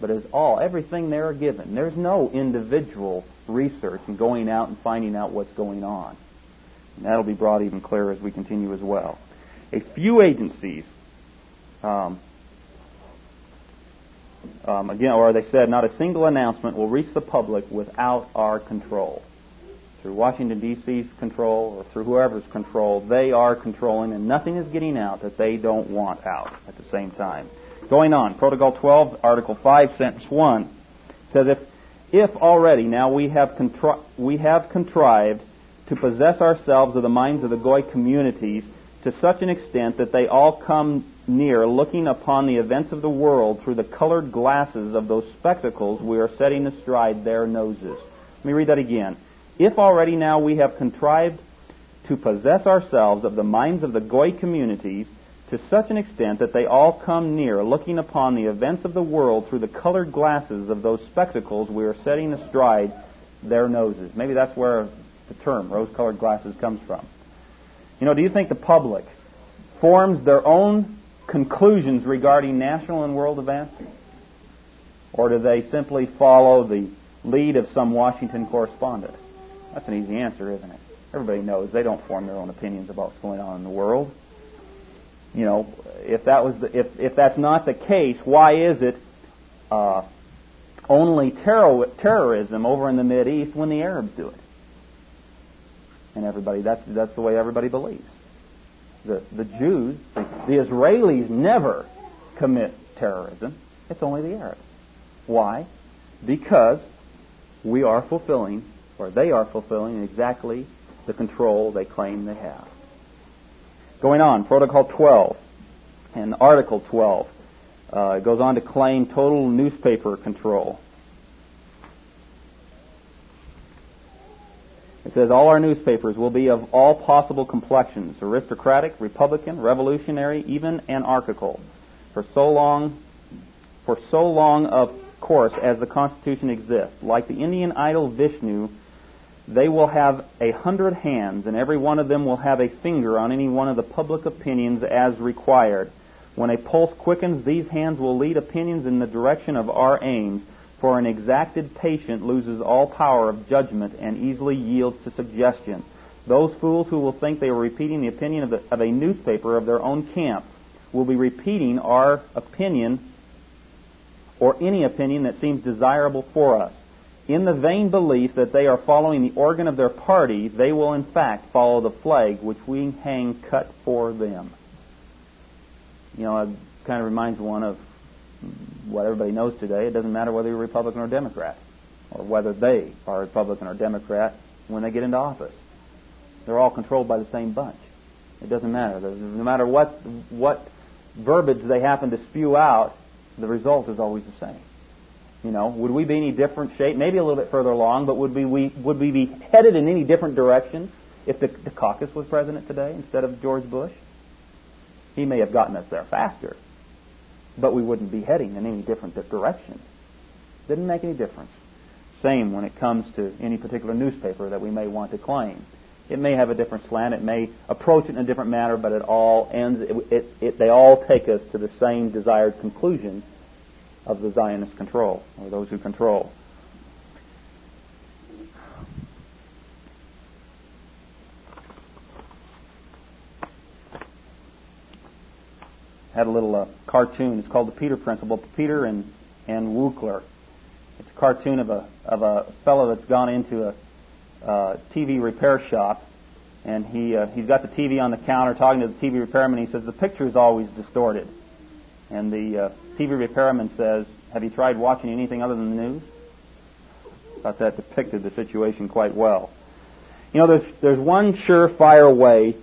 But it's everything they are given. There's no individual research and going out and finding out what's going on. And that'll be brought even clearer as we continue as well. A few agencies, again, or they said, not a single announcement will reach the public without our control. through Washington, D.C.'s control or through whoever's control, they are controlling, and nothing is getting out that they don't want out at the same time. Going on, Protocol 12, Article 5, Sentence 1, says if already now we have contrived to possess ourselves of the minds of the Goy communities to such an extent that they all come near looking upon the events of the world through the colored glasses of those spectacles we are setting astride their noses. Let me read that again. If already now we have contrived to possess ourselves of the minds of the Goy communities to such an extent that they all come near looking upon the events of the world through the colored glasses of those spectacles we are setting astride their noses. Maybe that's where the term rose-colored glasses comes from. You know, do you think the public forms their own conclusions regarding national and world events? Or do they simply follow the lead of some Washington correspondent? That's an easy answer, isn't it? Everybody knows they don't form their own opinions about what's going on in the world. You know, if that's not the case, why is it only terrorism over in the Mideast when the Arabs do it? And everybody, that's the way everybody believes. The Jews, the Israelis never commit terrorism. It's only the Arabs. Why? Because we are fulfilling, or they are fulfilling, exactly the control they claim they have. Going on, Protocol 12 and Article 12 goes on to claim total newspaper control. It says, all our newspapers will be of all possible complexions, aristocratic, republican, revolutionary, even anarchical, for so long, of course, as the Constitution exists. Like the Indian idol Vishnu, they will have 100 hands, and every one of them will have a finger on any one of the public opinions as required. When a pulse quickens, these hands will lead opinions in the direction of our aims. For an exacted patient loses all power of judgment and easily yields to suggestion. Those fools who will think they are repeating the opinion of a newspaper of their own camp will be repeating our opinion or any opinion that seems desirable for us. In the vain belief that they are following the organ of their party, they will in fact follow the flag which we hang cut for them. You know, it kind of reminds one of what everybody knows today. It doesn't matter whether you're Republican or Democrat, or whether they are Republican or Democrat when they get into office. They're all controlled by the same bunch. It doesn't matter. No matter what verbiage they happen to spew out, the result is always the same. You know, would we be any different shape? Maybe a little bit further along, but would we be headed in any different direction if the caucus was president today instead of George Bush? He may have gotten us there faster, but we wouldn't be heading in any different direction. Didn't make any difference. Same when it comes to any particular newspaper that we may want to claim. It may have a different slant. It may approach it in a different manner, but it all ends. They all take us to the same desired conclusion of the Zionist control, or those who control. Had a little cartoon. It's called the Peter Principle. Peter and Wuchler. It's a cartoon of a fellow that's gone into a TV repair shop, and he's got the TV on the counter talking to the TV repairman. He says the picture is always distorted, and the TV repairman says, "Have you tried watching anything other than the news?" I thought that depicted the situation quite well. You know, there's one surefire way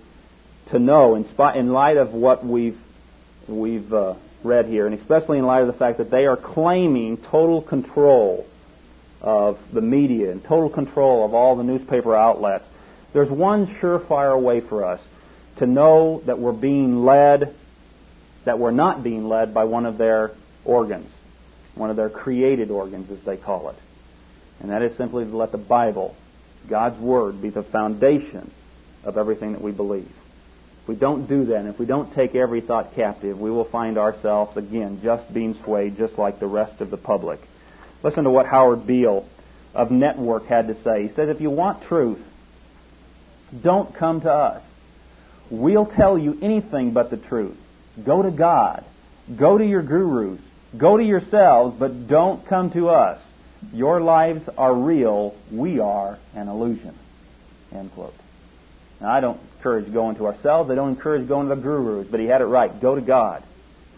to know in light of what we've read here, and especially in light of the fact that they are claiming total control of the media and total control of all the newspaper outlets. There's one surefire way for us to know that we're being led, that we're not being led by one of their organs, one of their created organs, as they call it. And that is simply to let the Bible, God's Word, be the foundation of everything that we believe. If we don't do that, and if we don't take every thought captive, we will find ourselves, again, just being swayed just like the rest of the public. Listen to what Howard Beale of Network had to say. He says, if you want truth, don't come to us. We'll tell you anything but the truth. Go to God. Go to your gurus. Go to yourselves, but don't come to us. Your lives are real. We are an illusion. End quote. Now, I don't encourage going to ourselves. I don't encourage going to the gurus, but he had it right. Go to God.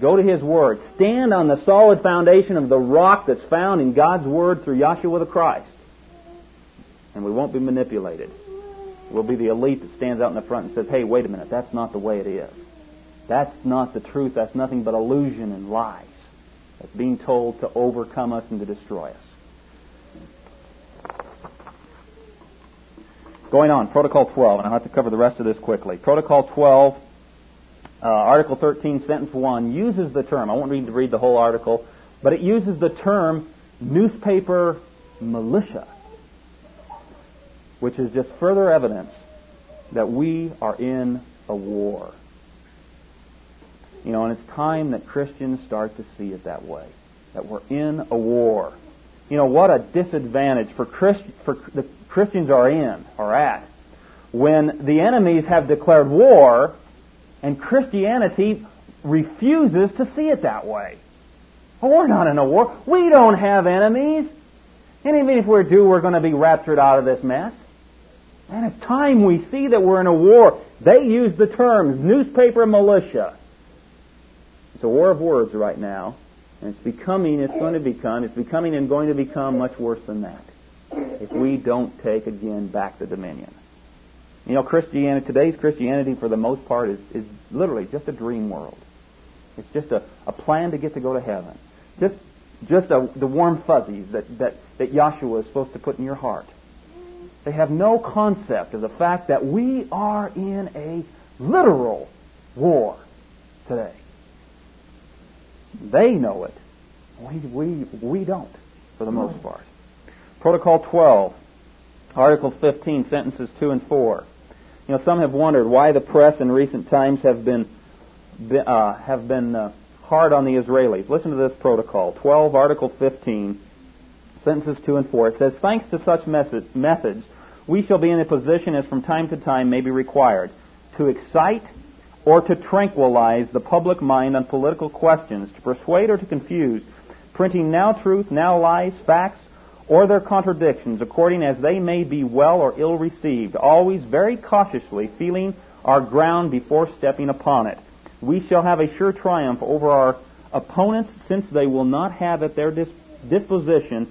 Go to His Word. Stand on the solid foundation of the rock that's found in God's Word through Yahshua the Christ. And we won't be manipulated. We'll be the elite that stands out in the front and says, hey, wait a minute, that's not the way it is. That's not the truth. That's nothing but illusion and lies. That's being told to overcome us and to destroy us. Going on, Protocol 12, and I'll have to cover the rest of this quickly. Protocol 12, Article 13, Sentence 1, uses the term, I won't need to read the whole article, but it uses the term newspaper militia, which is just further evidence that we are in a war. You know, and it's time that Christians start to see it that way, that we're in a war. You know, what a disadvantage the Christians are at when the enemies have declared war and Christianity refuses to see it that way. Oh, we're not in a war. We don't have enemies. And even if we do, we're going to be raptured out of this mess. And it's time we see that we're in a war. They use the terms newspaper militia. It's a war of words right now, and it's becoming and going to become much worse than that if we don't take again back the dominion. You know, today's Christianity for the most part is literally just a dream world. It's just a plan to get to go to heaven. Just the warm fuzzies that Yahshua is supposed to put in your heart. They have no concept of the fact that we are in a literal war today. They know it. We don't, for the most part. Protocol 12, Article 15, Sentences 2 and 4. You know, some have wondered why the press in recent times have been hard on the Israelis. Listen to this protocol, 12, Article 15, Sentences 2 and 4. It says, thanks to such methods, we shall be in a position as from time to time may be required to excite or to tranquilize the public mind on political questions, to persuade or to confuse, printing now truth, now lies, facts, or their contradictions, according as they may be well or ill received, always very cautiously feeling our ground before stepping upon it. We shall have a sure triumph over our opponents, since they will not have at their disposition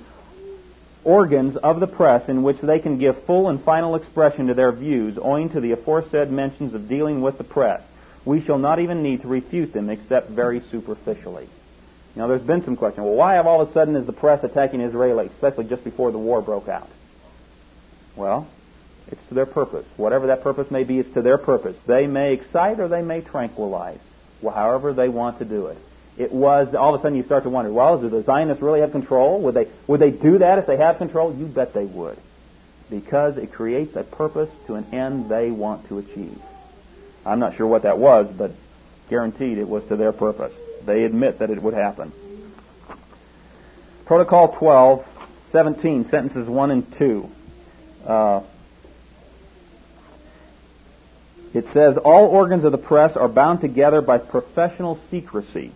organs of the press in which they can give full and final expression to their views, owing to the aforesaid mentions of dealing with the press. We shall not even need to refute them except very superficially. Now, there's been some question. Well, why all of a sudden is the press attacking Israelis, especially just before the war broke out? Well, it's to their purpose. Whatever that purpose may be, it's to their purpose. They may excite or they may tranquilize, however they want to do it. It was, all of a sudden you start to wonder, well, do the Zionists really have control? Would they do that if they have control? You bet they would. Because it creates a purpose to an end they want to achieve. I'm not sure what that was, but guaranteed it was to their purpose. They admit that it would happen. Protocol 12, 17, sentences 1 and 2. It says, all organs of the press are bound together by professional secrecy.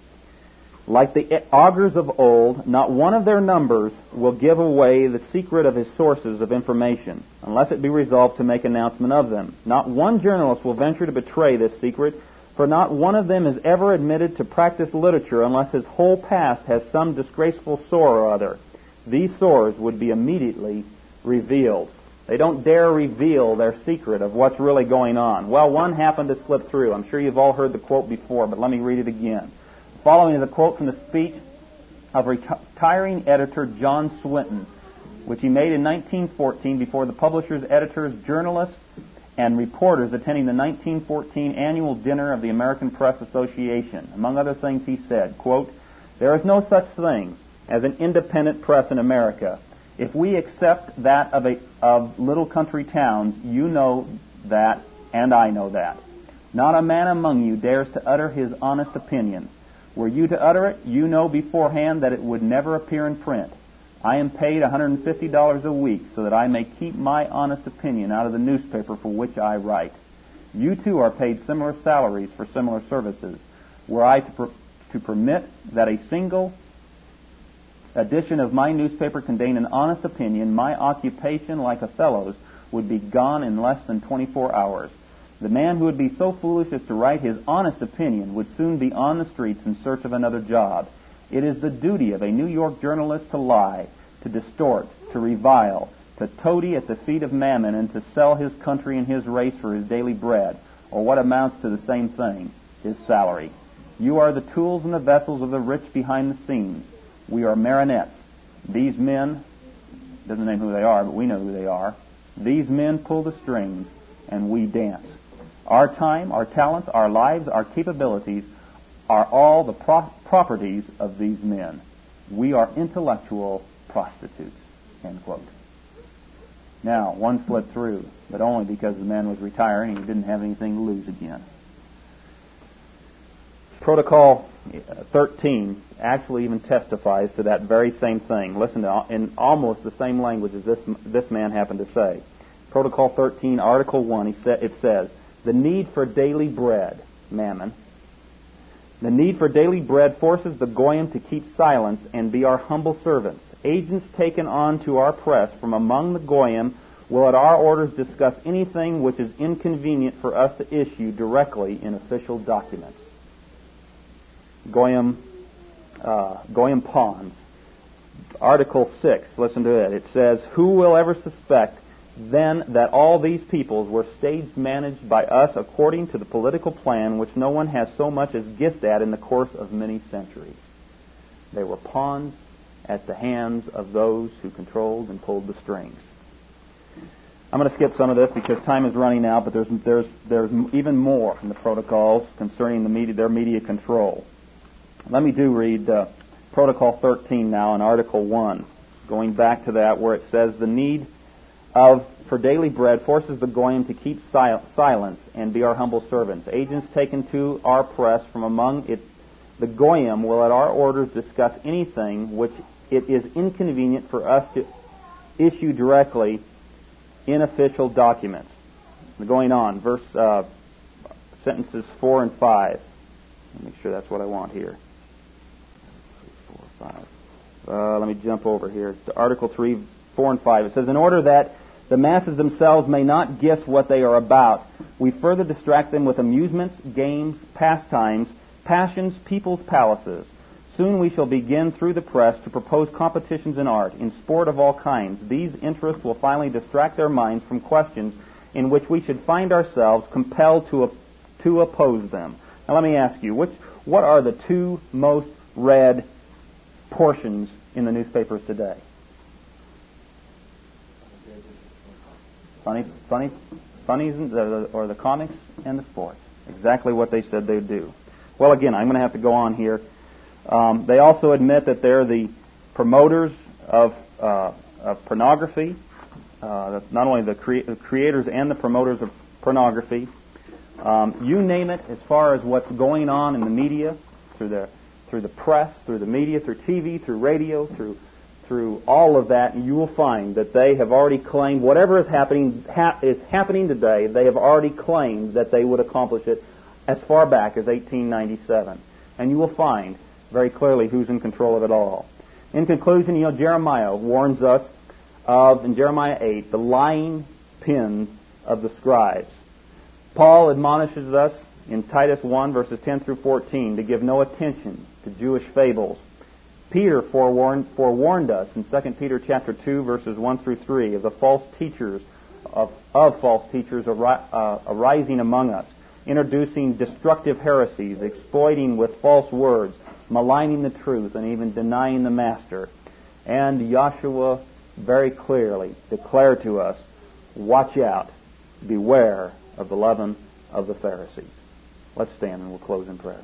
Like the augurs of old, not one of their numbers will give away the secret of his sources of information, unless it be resolved to make announcement of them. Not one journalist will venture to betray this secret, for not one of them is ever admitted to practice literature unless his whole past has some disgraceful sore or other. These sores would be immediately revealed. They don't dare reveal their secret of what's really going on. Well, one happened to slip through. I'm sure you've all heard the quote before, but let me read it again. Following is a quote from the speech of retiring editor John Swinton, which he made in 1914 before the publishers, editors, journalists, and reporters attending the 1914 annual dinner of the American Press Association. Among other things, he said, quote, there is no such thing as an independent press in America. If we accept that of little country towns, you know that, and I know that. Not a man among you dares to utter his honest opinion. Were you to utter it, you know beforehand that it would never appear in print. I am paid $150 a week so that I may keep my honest opinion out of the newspaper for which I write. You too are paid similar salaries for similar services. Were I to permit that a single edition of my newspaper contain an honest opinion, my occupation, like Othello's, would be gone in less than 24 hours. The man who would be so foolish as to write his honest opinion would soon be on the streets in search of another job. It is the duty of a New York journalist to lie, to distort, to revile, to toady at the feet of mammon, and to sell his country and his race for his daily bread, or what amounts to the same thing, his salary. You are the tools and the vessels of the rich behind the scenes. We are marionettes. These men, doesn't name who they are, but we know who they are. These men pull the strings, and we dance. Our time, our talents, our lives, our capabilities are all the properties of these men. We are intellectual prostitutes, end quote. Now, one slid through, but only because the man was retiring and he didn't have anything to lose again. Protocol 13 actually even testifies to that very same thing. Listen to in almost the same language as this man happened to say. Protocol 13, Article 1, it says, the need for daily bread, mammon. The need for daily bread forces the Goyim to keep silence and be our humble servants. Agents taken on to our press from among the Goyim will at our orders discuss anything which is inconvenient for us to issue directly in official documents. Goyim pawns. Article 6, listen to it. It says, who will ever suspect then that all these peoples were stage-managed by us according to the political plan which no one has so much as guessed at in the course of many centuries? They were pawns at the hands of those who controlled and pulled the strings. I'm going to skip some of this because time is running out, but there's even more in the protocols concerning the media, their media control. Let me read Protocol 13 now in Article 1, going back to that where it says the need for daily bread forces the Goyim to keep silence and be our humble servants. Agents taken to our press from among it, the Goyim will at our orders discuss anything which it is inconvenient for us to issue directly in official documents. Going on, verse sentences 4 and 5. Let me make sure that's what I want here. 4 or 5. Let me jump over here to Article 3, 4 and 5. It says, in order that the masses themselves may not guess what they are about, we further distract them with amusements, games, pastimes, passions, people's palaces. Soon we shall begin through the press to propose competitions in art, in sport of all kinds. These interests will finally distract their minds from questions in which we should find ourselves compelled to oppose them. Now let me ask you, what are the two most read portions in the newspapers today? Funnies, or the comics and the sports. Exactly what they said they'd do. Well, again, I'm going to have to go on here. They also admit that they're the promoters of pornography, not only the creators and the promoters of pornography. You name it, as far as what's going on in the media, through the press, through the media, through TV, through radio, through all of that, you will find that they have already claimed whatever is happening today. They have already claimed that they would accomplish it as far back as 1897, and you will find very clearly who's in control of it all. In conclusion, Jeremiah warns us of, in Jeremiah 8, the lying pins of the scribes. Paul admonishes us in Titus 1, verses 10 through 14, to give no attention to Jewish fables. Peter forewarned us in 2 Peter chapter 2, verses 1 through 3, of the false teachers arising among us, introducing destructive heresies, exploiting with false words, maligning the truth, and even denying the Master. And Yahshua very clearly declared to us, watch out, beware of the leaven of the Pharisees. Let's stand and we'll close in prayer.